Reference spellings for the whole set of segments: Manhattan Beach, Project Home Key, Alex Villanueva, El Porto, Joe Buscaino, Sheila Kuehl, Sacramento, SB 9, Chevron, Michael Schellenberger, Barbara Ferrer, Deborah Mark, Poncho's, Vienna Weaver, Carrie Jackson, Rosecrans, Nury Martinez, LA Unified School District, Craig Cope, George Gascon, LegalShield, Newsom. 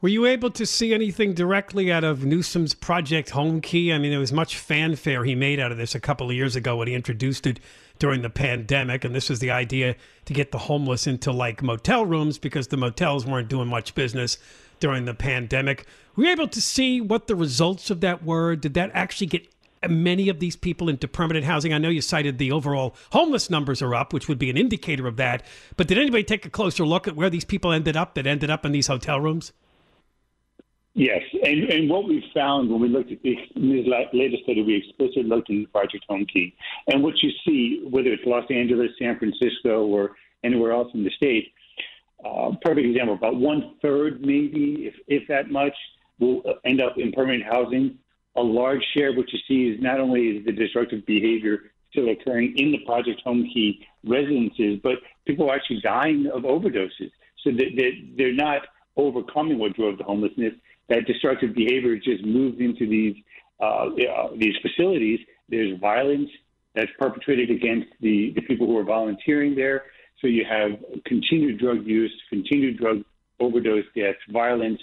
Were you able to see anything directly out of Newsom's Project Home Key? I mean, there was much fanfare he made out of this a couple of years ago when he introduced it during the pandemic. And this was the idea to get the homeless into, like, motel rooms because the motels weren't doing much business during the pandemic. Were you able to see what the results of that were? Did that actually get many of these people into permanent housing? I know you cited the overall homeless numbers are up, which would be an indicator of that. But did anybody take a closer look at where these people ended up that ended up in these hotel rooms? Yes, and what we found when we looked at this latest study, we explicitly looked into Project Home Key. And what you see, whether it's Los Angeles, San Francisco, or anywhere else in the state, perfect example, about 1/3 maybe, if that much, will end up in permanent housing. A large share of what you see is not only is the destructive behavior still occurring in the Project Home Key residences, but people are actually dying of overdoses. So they're not overcoming what drove the homelessness. That destructive behavior just moved into these facilities. There's violence that's perpetrated against the people who are volunteering there. So you have continued drug use, continued drug overdose deaths, violence.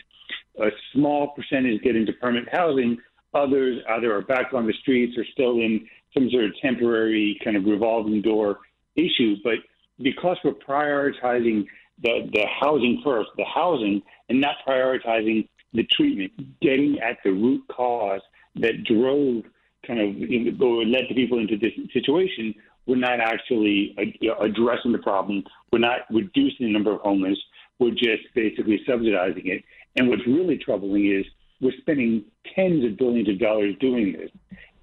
A small percentage get into permanent housing. Others either are back on the streets or still in some sort of temporary kind of revolving door issue. But because we're prioritizing the housing first, the housing, and not prioritizing the treatment, getting at the root cause that drove kind of or led the people into this situation, we're not actually addressing the problem. We're not reducing the number of homeless. We're just basically subsidizing it. And what's really troubling is we're spending tens of billions of dollars doing this.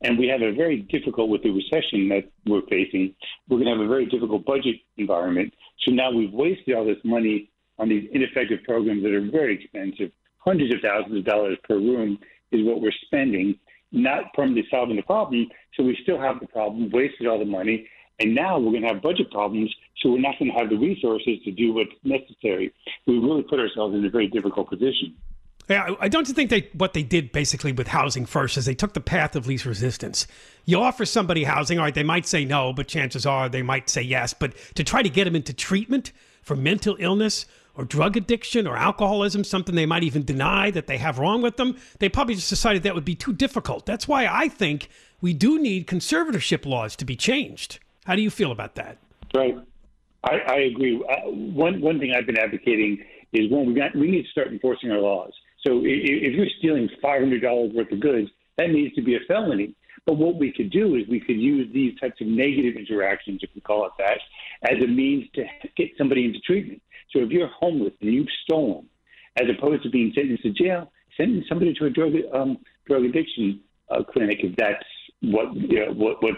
And we have a very difficult, with the recession that we're facing, we're going to have a very difficult budget environment. So now we've wasted all this money on these ineffective programs that are very expensive. Hundreds of thousands of dollars per room is what we're spending, not permanently solving the problem. So we still have the problem, wasted all the money, and now we're going to have budget problems, so we're not going to have the resources to do what's necessary. We really put ourselves in a very difficult position. Yeah, I don't think what they did basically with Housing First is they took the path of least resistance. You offer somebody housing, all right, they might say no, but chances are they might say yes. But to try to get them into treatment for mental illness or drug addiction or alcoholism, something they might even deny that they have wrong with them, they probably just decided that would be too difficult. That's why I think we do need conservatorship laws to be changed. How do you feel about that? Right. I agree. One thing I've been advocating is, one, we need to start enforcing our laws. So if you're stealing $500 worth of goods, that needs to be a felony. But what we could do is we could use these types of negative interactions, if we call it that, as a means to get somebody into treatment. So if you're homeless and you've stolen, as opposed to being sentenced to jail, sending somebody to a drug addiction clinic if that's what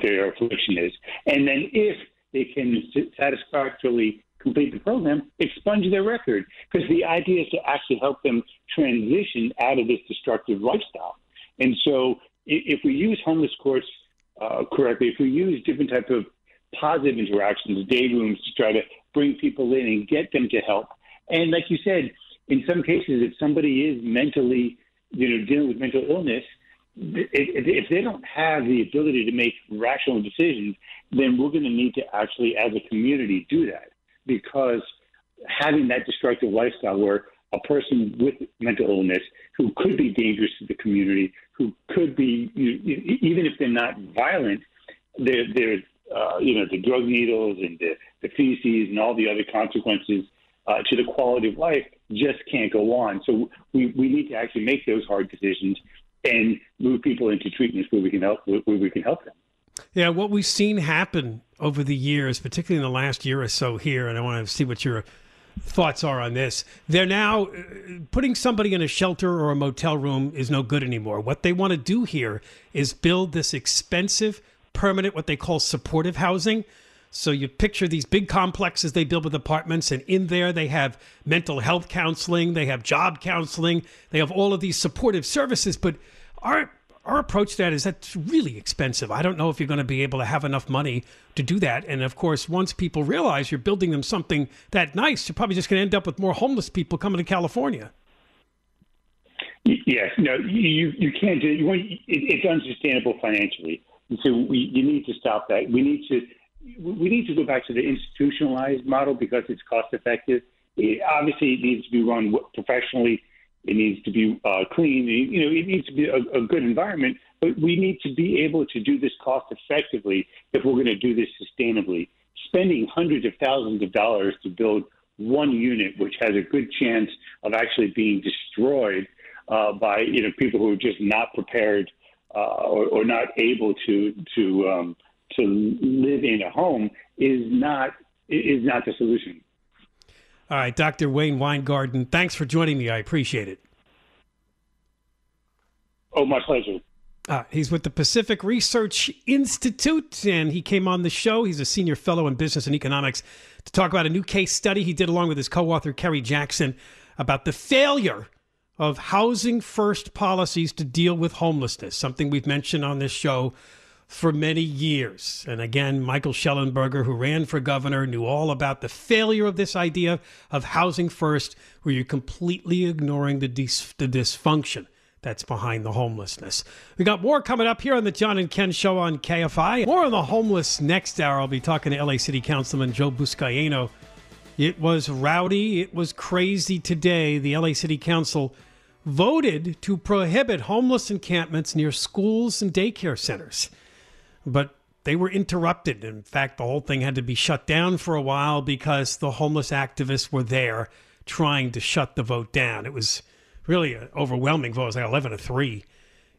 their affliction is. And then if they can satisfactorily complete the program, expunge their record. Because the idea is to actually help them transition out of this destructive lifestyle. And so if we use homeless courts correctly, if we use different types of positive interactions, day rooms to try to bring people in and get them to help. And like you said, in some cases, if somebody is mentally, dealing with mental illness, if they don't have the ability to make rational decisions, then we're going to need to actually, as a community, do that. Because having that destructive lifestyle where a person with mental illness who could be dangerous to the community, who could be, even if they're not violent, the drug needles and the feces and all the other consequences to the quality of life just can't go on. So we need to actually make those hard decisions and move people into treatments where we can help them. Yeah, what we've seen happen over the years, particularly in the last year or so here, and I want to see what your thoughts are on this. They're now putting somebody in a shelter or a motel room is no good anymore. What they want to do here is build this expensive, permanent, what they call supportive housing. So you picture these big complexes they build with apartments, and in there they have mental health counseling, they have job counseling, they have all of these supportive services, but Our approach to that is that's really expensive. I don't know if you're going to be able to have enough money to do that. And of course, once people realize you're building them something that nice, you're probably just going to end up with more homeless people coming to California. Yes, no, you can't do it. It's unsustainable financially. And so you need to stop that. We need to go back to the institutionalized model because it's cost effective. Obviously, it needs to be run professionally. It needs to be clean. It needs to be a good environment, but we need to be able to do this cost effectively if we're going to do this sustainably. Spending hundreds of thousands of dollars to build one unit, which has a good chance of actually being destroyed by people who are just not prepared or not able to live in a home, is not the solution. All right, Dr. Wayne Weingarden, thanks for joining me. I appreciate it. Oh, my pleasure. He's with the Pacific Research Institute, and he came on the show. He's a senior fellow in business and economics to talk about a new case study he did along with his co-author, Carrie Jackson, about the failure of housing-first policies to deal with homelessness, something we've mentioned on this show for many years. And again, Michael Schellenberger, who ran for governor, knew all about the failure of this idea of housing first, where you're completely ignoring the dysfunction that's behind the homelessness. We got more coming up here on the John and Ken Show on KFI. More on the homeless next hour. I'll be talking to LA City Councilman Joe Buscaino. It was rowdy. It was crazy today. The LA City Council voted to prohibit homeless encampments near schools and daycare centers. But they were interrupted. In fact, the whole thing had to be shut down for a while because the homeless activists were there trying to shut the vote down. It was really an overwhelming vote. It was like 11-3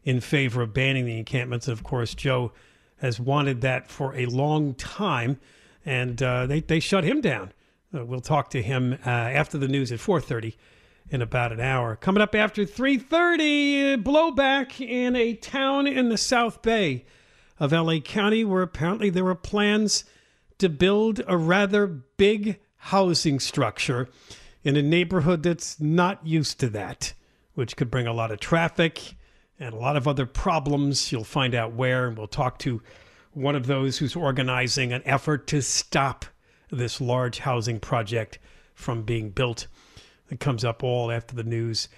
in favor of banning the encampments. And of course, Joe has wanted that for a long time, and they shut him down. We'll talk to him after the news at 4:30 in about an hour. Coming up after 3:30, blowback in a town in the South Bay of LA County, where apparently there were plans to build a rather big housing structure in a neighborhood that's not used to that, which could bring a lot of traffic and a lot of other problems. You'll find out where, and we'll talk to one of those who's organizing an effort to stop this large housing project from being built. It comes up all after the news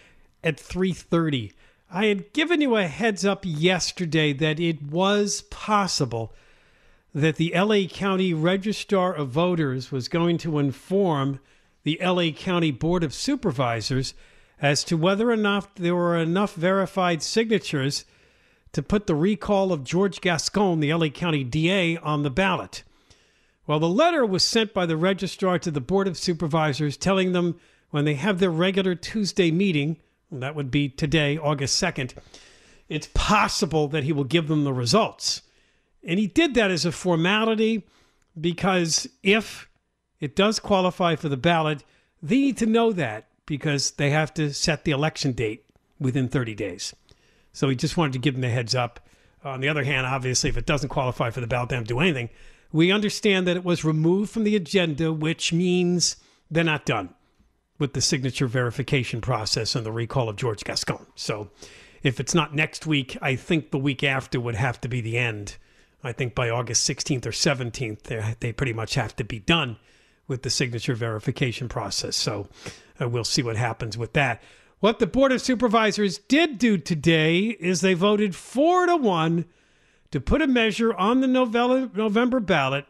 at 3:30. I had given you a heads up yesterday that it was possible that the LA County Registrar of Voters was going to inform the LA County Board of Supervisors as to whether or not there were enough verified signatures to put the recall of George Gascon, the LA County DA, on the ballot. Well, the letter was sent by the registrar to the Board of Supervisors telling them when they have their regular Tuesday meeting, that would be today, August 2nd, it's possible that he will give them the results. And he did that as a formality because if it does qualify for the ballot, they need to know that because they have to set the election date within 30 days. So he just wanted to give them a heads up. On the other hand, obviously, if it doesn't qualify for the ballot, they don't do anything. We understand that it was removed from the agenda, which means they're not done with the signature verification process and the recall of George Gascon. So if it's not next week, I think the week after would have to be the end. I think by August 16th or 17th, they pretty much have to be done with the signature verification process. So we'll see what happens with that. What the Board of Supervisors did do today is they voted 4-1 to put a measure on the November ballot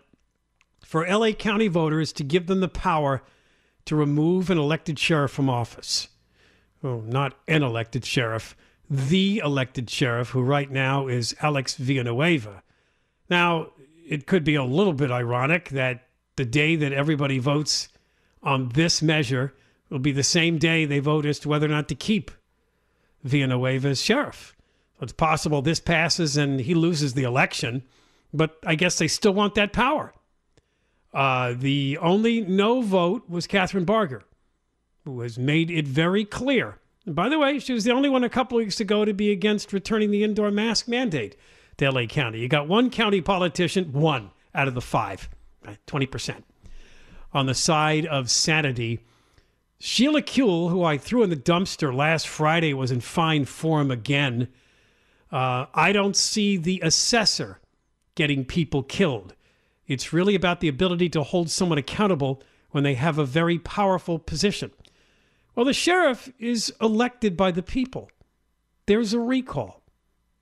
for LA County voters to give them the power to remove an elected sheriff from office. Oh, not an elected sheriff, the elected sheriff, who right now is Alex Villanueva. Now, it could be a little bit ironic that the day that everybody votes on this measure will be the same day they vote as to whether or not to keep Villanueva as sheriff. So it's possible this passes and he loses the election, but I guess they still want that power. The only no vote was Catherine Barger, who has made it very clear. And by the way, she was the only one a couple weeks ago to be against returning the indoor mask mandate to LA County. You got one county politician, one out of the five, right? 20%. On the side of sanity, Sheila Kuehl, who I threw in the dumpster last Friday, was in fine form again. I don't see the assessor getting people killed. It's really about the ability to hold someone accountable when they have a very powerful position. Well, the sheriff is elected by the people. There's a recall.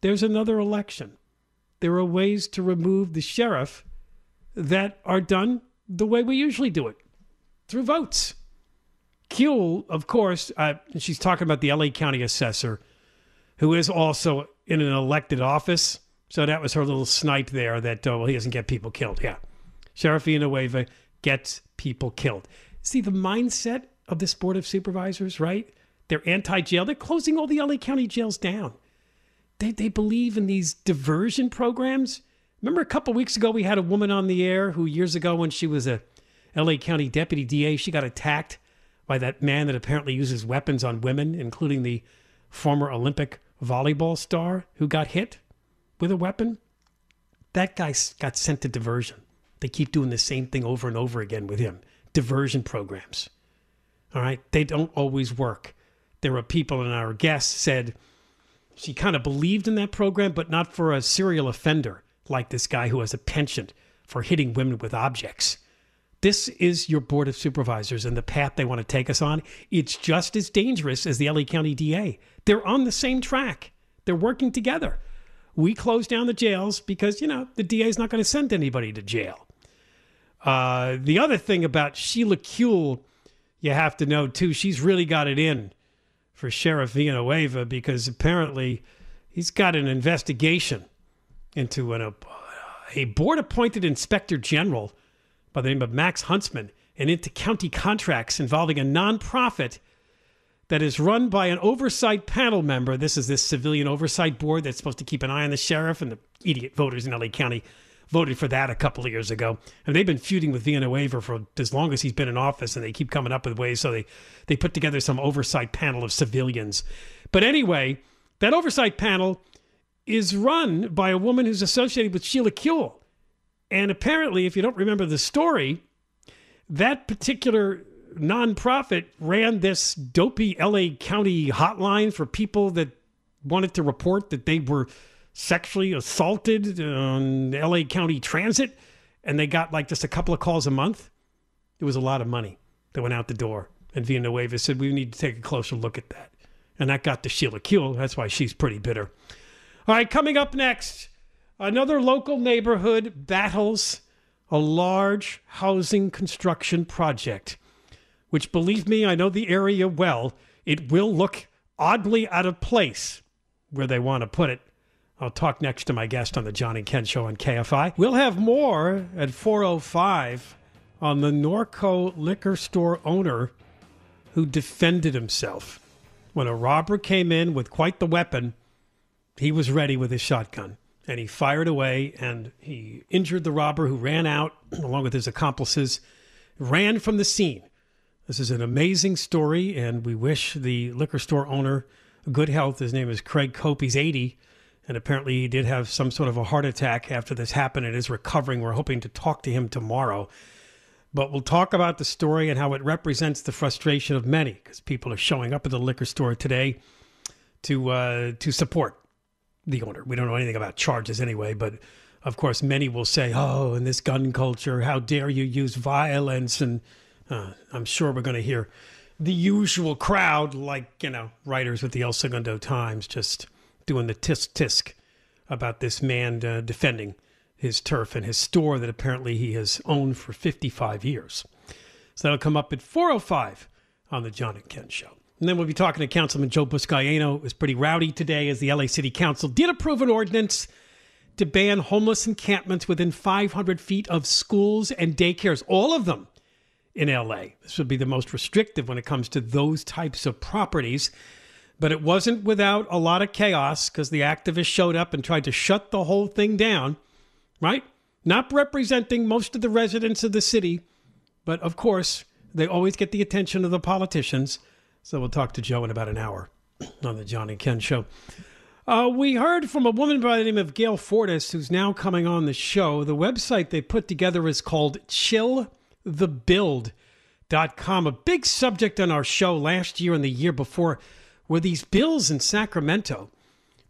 There's another election. There are ways to remove the sheriff that are done the way we usually do it, through votes. Kuehl, of course, she's talking about the LA County assessor, who is also in an elected office. So that was her little snipe there that, he doesn't get people killed. Yeah. Sheriff Villanueva gets people killed. See the mindset of this Board of Supervisors, right? They're anti-jail. They're closing all the LA County jails down. They believe in these diversion programs. Remember a couple weeks ago, we had a woman on the air who years ago when she was a LA County deputy DA, she got attacked by that man that apparently uses weapons on women, including the former Olympic volleyball star who got hit with a weapon. That guy got sent to diversion. They keep doing the same thing over and over again with him. Diversion programs. All right? They don't always work. There were people, and our guest said she kind of believed in that program, but not for a serial offender like this guy who has a penchant for hitting women with objects. This is your Board of Supervisors and the path they want to take us on. It's just as dangerous as the LA County DA. They're on the same track. They're working together. We close down the jails because, you know, the DA is not going to send anybody to jail. The other thing about Sheila Kuehl, you have to know, too, she's really got it in for Sheriff Villanueva because apparently he's got an investigation into a board-appointed inspector general by the name of Max Huntsman, and into county contracts involving a nonprofit that is run by an oversight panel member. This is this civilian oversight board that's supposed to keep an eye on the sheriff, and the idiot voters in LA County voted for that a couple of years ago. And they've been feuding with Villanueva for as long as he's been in office, and they keep coming up with ways. So they put together some oversight panel of civilians. But anyway, that oversight panel is run by a woman who's associated with Sheila Kuehl. And apparently, if you don't remember the story, that particular nonprofit ran this dopey LA County hotline for people that wanted to report that they were sexually assaulted on LA County Transit. And they got like just a couple of calls a month. It was a lot of money that went out the door. And Villanueva said, we need to take a closer look at that. And that got to Sheila Kuehl. That's why she's pretty bitter. All right, coming up next, another local neighborhood battles a large housing construction project, which, believe me, I know the area well. It will look oddly out of place where they want to put it. I'll talk next to my guest on the John and Ken Show on KFI. We'll have more at 4:05 on the Norco liquor store owner who defended himself when a robber came in with quite the weapon he was ready with his shotgun, and he fired away, and he injured the robber, who ran out along with his accomplices, ran from the scene. This is an amazing story, and we wish the liquor store owner good health. His name is Craig Cope. He's 80, and apparently he did have some sort of a heart attack after this happened and is recovering. We're hoping to talk to him tomorrow. But we'll talk about the story and how it represents the frustration of many, because people are showing up at the liquor store today to support the owner. We don't know anything about charges anyway, but of course many will say, oh, in this gun culture, how dare you use violence? And I'm sure we're going to hear the usual crowd, like, you know, writers with the El Segundo Times just doing the tisk-tisk about this man defending his turf and his store that apparently he has owned for 55 years. So that'll come up at 4:05 on the John and Ken Show. And then we'll be talking to Councilman Joe Buscaino. It was pretty rowdy today as the LA City Council did approve an ordinance to ban homeless encampments within 500 feet of schools and daycares, all of them in LA. This would be the most restrictive when it comes to those types of properties. But it wasn't without a lot of chaos, because the activists showed up and tried to shut the whole thing down, right? Not representing most of the residents of the city. But of course, they always get the attention of the politicians. So we'll talk to Joe in about an hour on the John and Ken Show. We heard from a woman by the name of Gail Fortas, who's now coming on the show. The website they put together is called ChillTheBuild.com. A big subject on our show last year and the year before were these bills in Sacramento,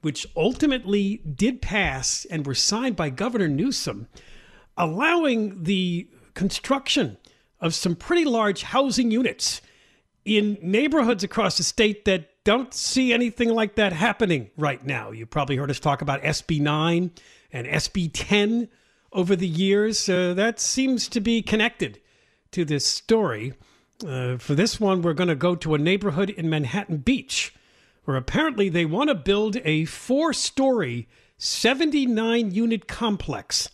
which ultimately did pass and were signed by Governor Newsom, allowing the construction of some pretty large housing units in neighborhoods across the state that don't see anything like that happening right now. You probably heard us talk about SB 9 and SB 10 over the years. That seems to be connected to this story. For this one, we're going to go to a neighborhood in Manhattan Beach, where apparently they want to build a 4-story, 79-unit complex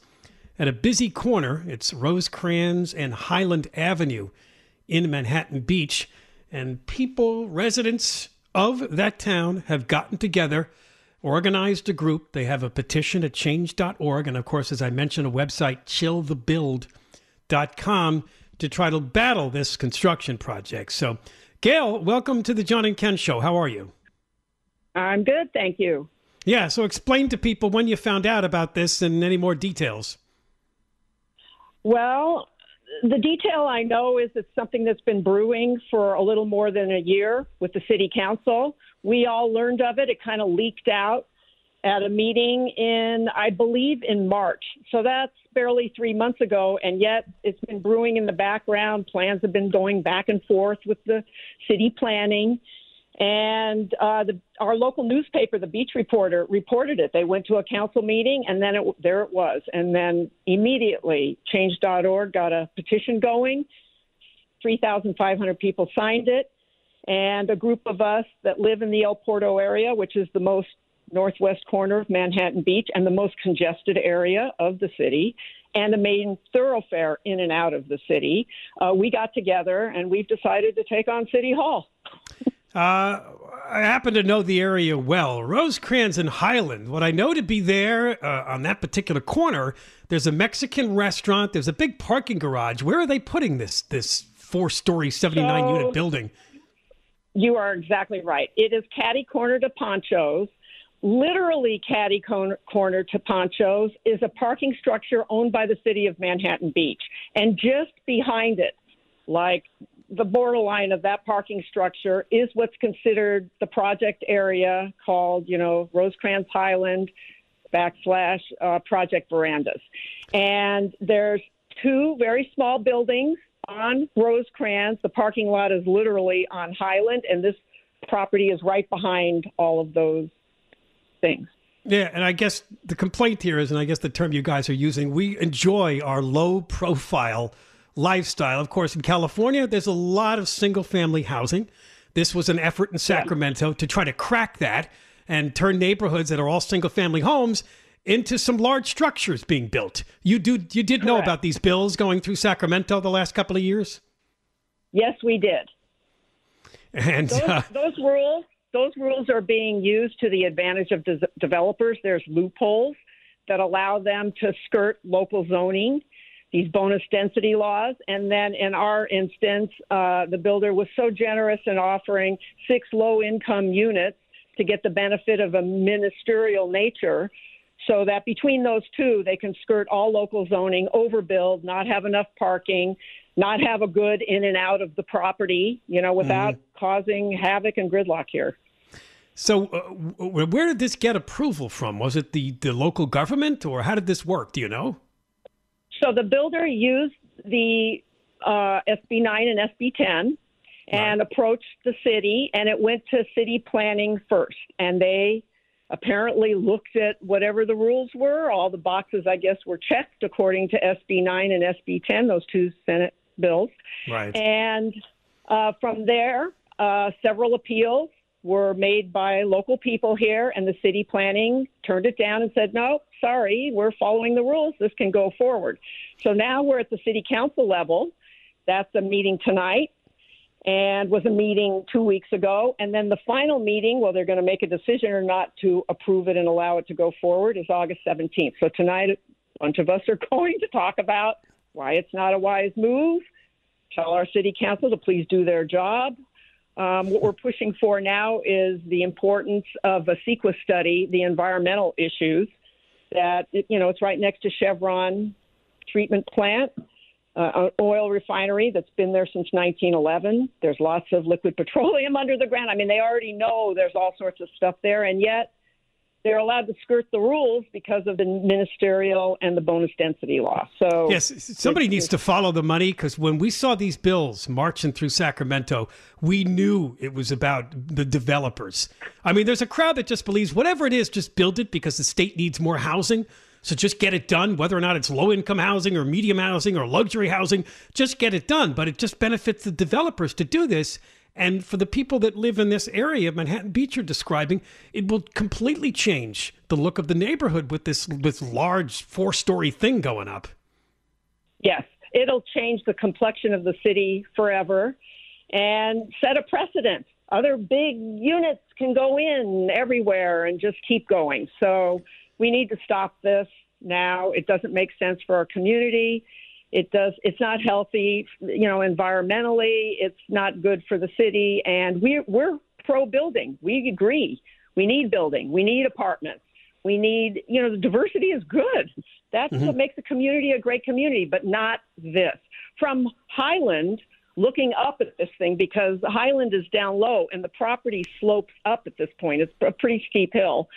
at a busy corner. It's Rosecrans and Highland Avenue in Manhattan Beach. And people, residents of that town, have gotten together, organized a group. They have a petition at change.org. And of course, as I mentioned, a website, ChillTheBuild.com, to try to battle this construction project. So, Gail, welcome to the John and Ken Show. How are you? I'm good, thank you. Yeah, so explain to people when you found out about this and any more details. Well, the detail I know is it's something that's been brewing for a little more than a year with the city council. We all learned of it. It kind of leaked out at a meeting in, I believe, in March. So that's barely 3 months ago, and yet it's been brewing in the background. Plans have been going back and forth with the city planning. And our local newspaper, the Beach Reporter, reported it. They went to a council meeting, and then there it was. And then immediately, Change.org got a petition going. 3,500 people signed it. And a group of us that live in the El Porto area, which is the most northwest corner of Manhattan Beach and the most congested area of the city, and the main thoroughfare in and out of the city, we got together, and we've decided to take on City Hall. I happen to know the area well. Rosecrans and Highland, what I know to be there on that particular corner, there's a Mexican restaurant, there's a big parking garage. Where are they putting this 4-story, 79-unit building? You are exactly right. It is catty-corner to Poncho's. Literally catty-corner to Poncho's is a parking structure owned by the city of Manhattan Beach. And just behind it, like the borderline of that parking structure, is what's considered the project area called, you know, Rosecrans Highland / Project Verandas. And there's two very small buildings on Rosecrans. The parking lot is literally on Highland, and this property is right behind all of those things. Yeah, and I guess the complaint here is, and I guess the term you guys are using, we enjoy our low-profile lifestyle. Of course, in California, there's a lot of single-family housing. This was an effort in Sacramento to try to crack that and turn neighborhoods that are all single-family homes into some large structures being built. You did Correct. Know about these bills going through Sacramento the last couple of years? Yes, we did. And those rules Those rules are being used to the advantage of developers. There's loopholes that allow them to skirt local zoning, these bonus density laws. And then in our instance, the builder was so generous in offering 6 low-income units to get the benefit of a ministerial nature, so that between those two, they can skirt all local zoning, overbuild, not have enough parking, not have a good in and out of the property, you know, without causing havoc and gridlock here. So where did this get approval from? Was it the local government, or how did this work? Do you know? So the builder used the SB 9 and SB 10 and approached the city, and it went to city planning first. And they apparently looked at whatever the rules were. All the boxes, I guess, were checked according to SB 9 and SB 10, those two Senate bills. Right. And from there, several appeals were made by local people here, and the city planning turned it down and said, no, sorry, we're following the rules. This can go forward. So now we're at the city council level. That's a meeting tonight and was a meeting 2 weeks ago. And then the final meeting, well, they're going to make a decision or not to approve it and allow it to go forward, is August 17th. So tonight, a bunch of us are going to talk about why it's not a wise move, tell our city council to please do their job. What we're pushing for now is the importance of a CEQA study, the environmental issues that, you know, it's right next to Chevron treatment plant, an oil refinery that's been there since 1911. There's lots of liquid petroleum under the ground. I mean, they already know there's all sorts of stuff there, and yet they're allowed to skirt the rules because of the ministerial and the bonus density law. So yes, somebody needs to follow the money, because when we saw these bills marching through Sacramento, we knew it was about the developers. I mean, there's a crowd that just believes whatever it is, just build it because the state needs more housing. So just get it done, whether or not it's low-income housing or medium housing or luxury housing, just get it done. But it just benefits the developers to do this. And for the people that live in this area of Manhattan Beach you're describing, it will completely change the look of the neighborhood with this large 4-story thing going up. Yes, it'll change the complexion of the city forever and set a precedent. Other big units can go in everywhere and just keep going. So we need to stop this now. It doesn't make sense for our community. It does. It's not healthy, you know, environmentally. It's not good for the city. And we're pro-building. We agree. We need building. We need apartments. We need, you know, the diversity is good. That's what makes a community a great community, but not this. From Highland, looking up at this thing, because Highland is down low and the property slopes up at this point. It's a pretty steep hill.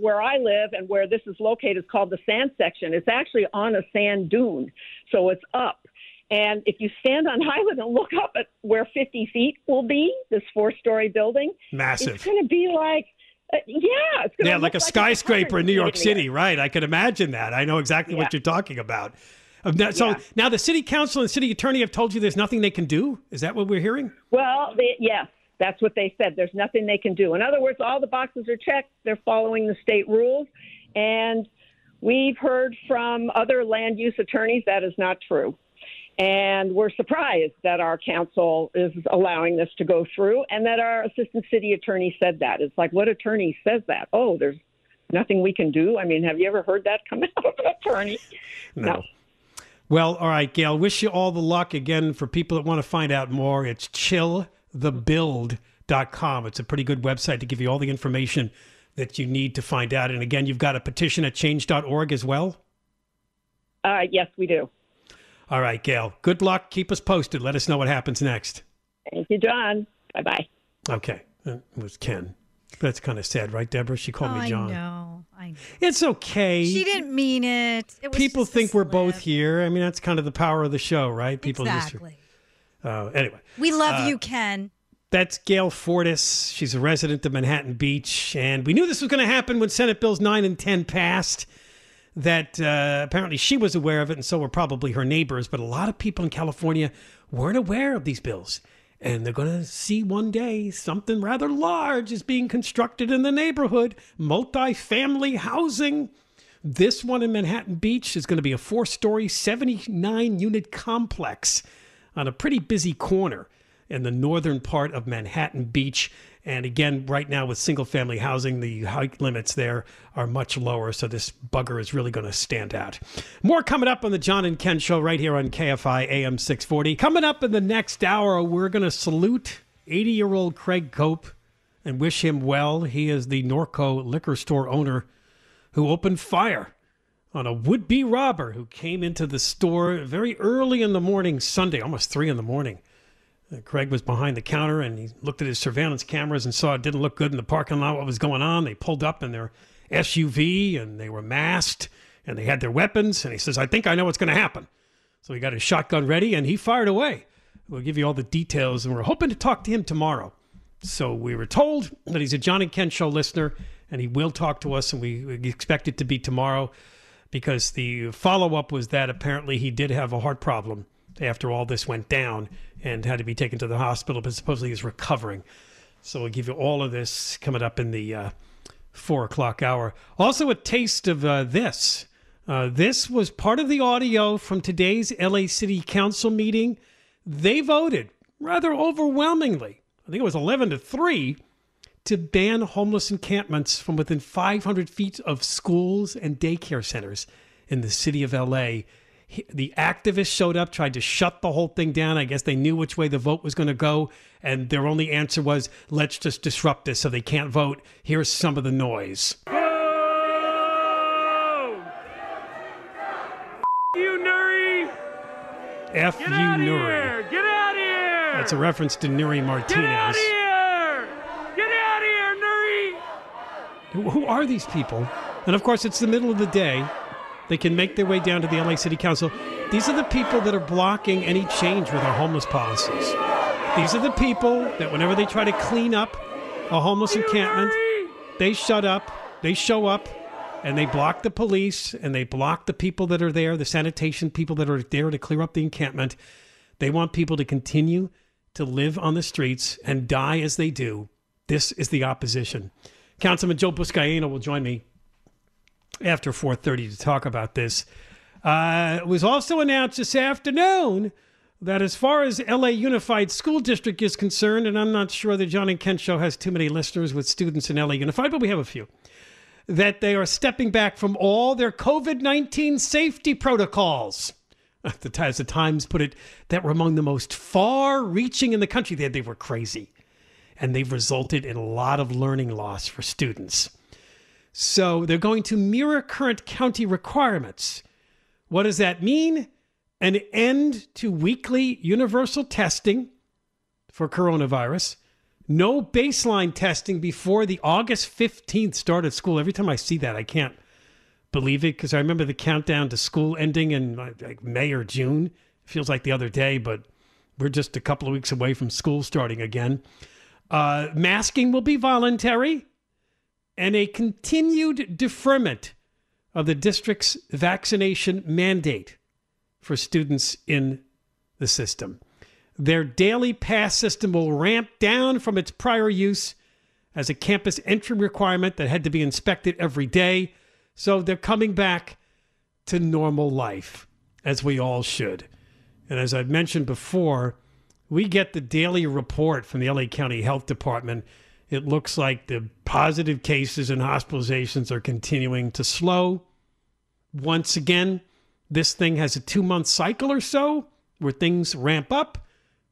Where I live and where this is located is called the sand section. It's actually on a sand dune, so it's up. And if you stand on Highland and look up at where 50 feet will be, this 4-story building, massive. It's going to be like, it's going to like a skyscraper in New York City, right? I can imagine that. I know exactly what you're talking about. So now the city council and city attorney have told you there's nothing they can do? Is that what we're hearing? Well, yes, that's what they said. There's nothing they can do. In other words, all the boxes are checked. They're following the state rules. And we've heard from other land use attorneys that is not true. And we're surprised that our council is allowing this to go through and that our assistant city attorney said that. It's like, what attorney says that? Oh, there's nothing we can do? I mean, have you ever heard that come out of an attorney? No. Well, all right, Gail, wish you all the luck. Again, for people that want to find out more, it's ChillTheBuild.com. It's a pretty good website to give you all the information that you need to find out. And again, you've got a petition at change.org as well? Yes, we do. All right, Gail, good luck. Keep us posted. Let us know what happens next. Thank you, John. Bye-bye. Okay. It was Ken. That's kind of sad, right, Deborah? She called me John. I know. It's okay. She didn't mean it. It was people think we're both here. I mean, that's kind of the power of the show, right? People exactly. Anyway. We love you, Ken. That's Gail Fortas. She's a resident of Manhattan Beach. And we knew this was going to happen when Senate Bills 9 and 10 passed. That apparently she was aware of it, and so were probably her neighbors. But a lot of people in California weren't aware of these bills. And they're going to see one day something rather large is being constructed in the neighborhood, multifamily housing. This one in Manhattan Beach is going to be a 4-story, 79-unit complex on a pretty busy corner and the northern part of Manhattan Beach. And again, right now with single-family housing, the height limits there are much lower, so this bugger is really going to stand out. More coming up on the John and Ken Show right here on KFI AM 640. Coming up in the next hour, we're going to salute 80-year-old Craig Cope and wish him well. He is the Norco liquor store owner who opened fire on a would-be robber who came into the store very early in the morning Sunday, almost 3 in the morning. Craig was behind the counter, and he looked at his surveillance cameras and saw it didn't look good in the parking lot, what was going on. They pulled up in their SUV, and they were masked, and they had their weapons. And he says, I think I know what's going to happen. So he got his shotgun ready, and he fired away. We'll give you all the details, and we're hoping to talk to him tomorrow. So we were told that he's a John and Ken Show listener, and he will talk to us, and we expect it to be tomorrow because the follow-up was that apparently he did have a heart problem after all this went down and had to be taken to the hospital, but supposedly he's recovering. So we'll give you all of this coming up in the 4 o'clock hour. Also a taste of this. This was part of the audio from today's LA City Council meeting. They voted rather overwhelmingly, I think it was 11-3, to ban homeless encampments from within 500 feet of schools and daycare centers in the city of LA. The activists showed up, tried to shut the whole thing down. I guess they knew which way the vote was going to go. And their only answer was, let's just disrupt this so they can't vote. Here's some of the noise. Oh! F you, Nury. F you, Nury. Get out of here. That's a reference to Nury Martinez. Get out of here. Get out of here, Nury. Who are these people? And of course, it's the middle of the day. They can make their way down to the LA City Council. These are the people that are blocking any change with our homeless policies. These are the people that whenever they try to clean up a homeless encampment, they shut up, they show up, and they block the police, and they block the people that are there, the sanitation people that are there to clear up the encampment. They want people to continue to live on the streets and die as they do. This is the opposition. Councilman Joe Buscaino will join me after 4:30 to talk about this. It was also announced this afternoon that as far as LA Unified School District is concerned, and I'm not sure the John and Ken Show has too many listeners with students in LA Unified, but we have a few, that they are stepping back from all their COVID-19 safety protocols. As the Times put it, that were among the most far-reaching in the country. They were crazy, and they've resulted in a lot of learning loss for students. So they're going to mirror current county requirements. What does that mean? An end to weekly universal testing for coronavirus. No baseline testing before the August 15th start of school. Every time I see that, I can't believe it because I remember the countdown to school ending in like May or June. It feels like the other day, but we're just a couple of weeks away from school starting again. Masking will be voluntary, and a continued deferment of the district's vaccination mandate for students in the system. Their daily pass system will ramp down from its prior use as a campus entry requirement that had to be inspected every day. So they're coming back to normal life, as we all should. And as I've mentioned before, we get the daily report from the LA County Health Department. It looks like the positive cases and hospitalizations are continuing to slow. Once again, this thing has a 2-month cycle or so where things ramp up,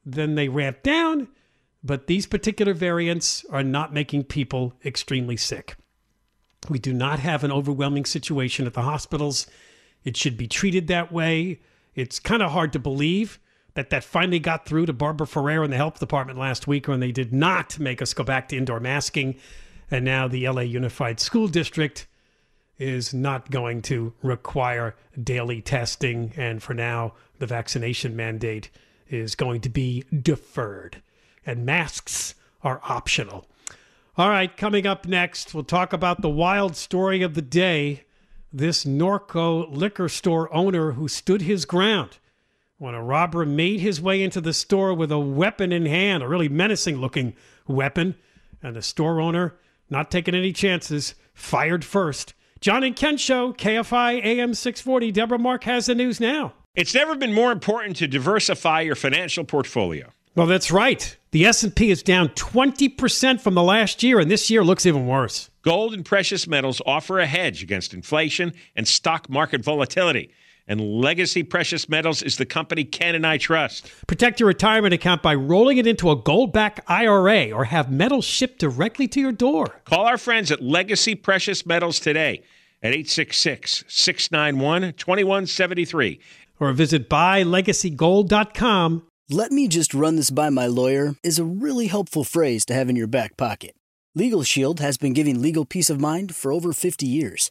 then they ramp down. But these particular variants are not making people extremely sick. We do not have an overwhelming situation at the hospitals. It should be treated that way. It's kind of hard to believe that finally got through to Barbara Ferrer and the health department last week when they did not make us go back to indoor masking. And now the LA Unified School District is not going to require daily testing. And for now, the vaccination mandate is going to be deferred. And masks are optional. All right, coming up next, we'll talk about the wild story of the day. This Norco liquor store owner who stood his ground when a robber made his way into the store with a weapon in hand, a really menacing-looking weapon, and the store owner, not taking any chances, fired first. John and Ken Show, KFI AM 640. Deborah Mark has the news now. It's never been more important to diversify your financial portfolio. Well, that's right. The S&P is down 20% from the last year, and this year looks even worse. Gold and precious metals offer a hedge against inflation and stock market volatility. And Legacy Precious Metals is the company Ken and I trust. Protect your retirement account by rolling it into a gold-backed IRA or have metals shipped directly to your door. Call our friends at Legacy Precious Metals today at 866-691-2173. Or visit buylegacygold.com. "Let me just run this by my lawyer" is a really helpful phrase to have in your back pocket. LegalShield has been giving legal peace of mind for over 50 years.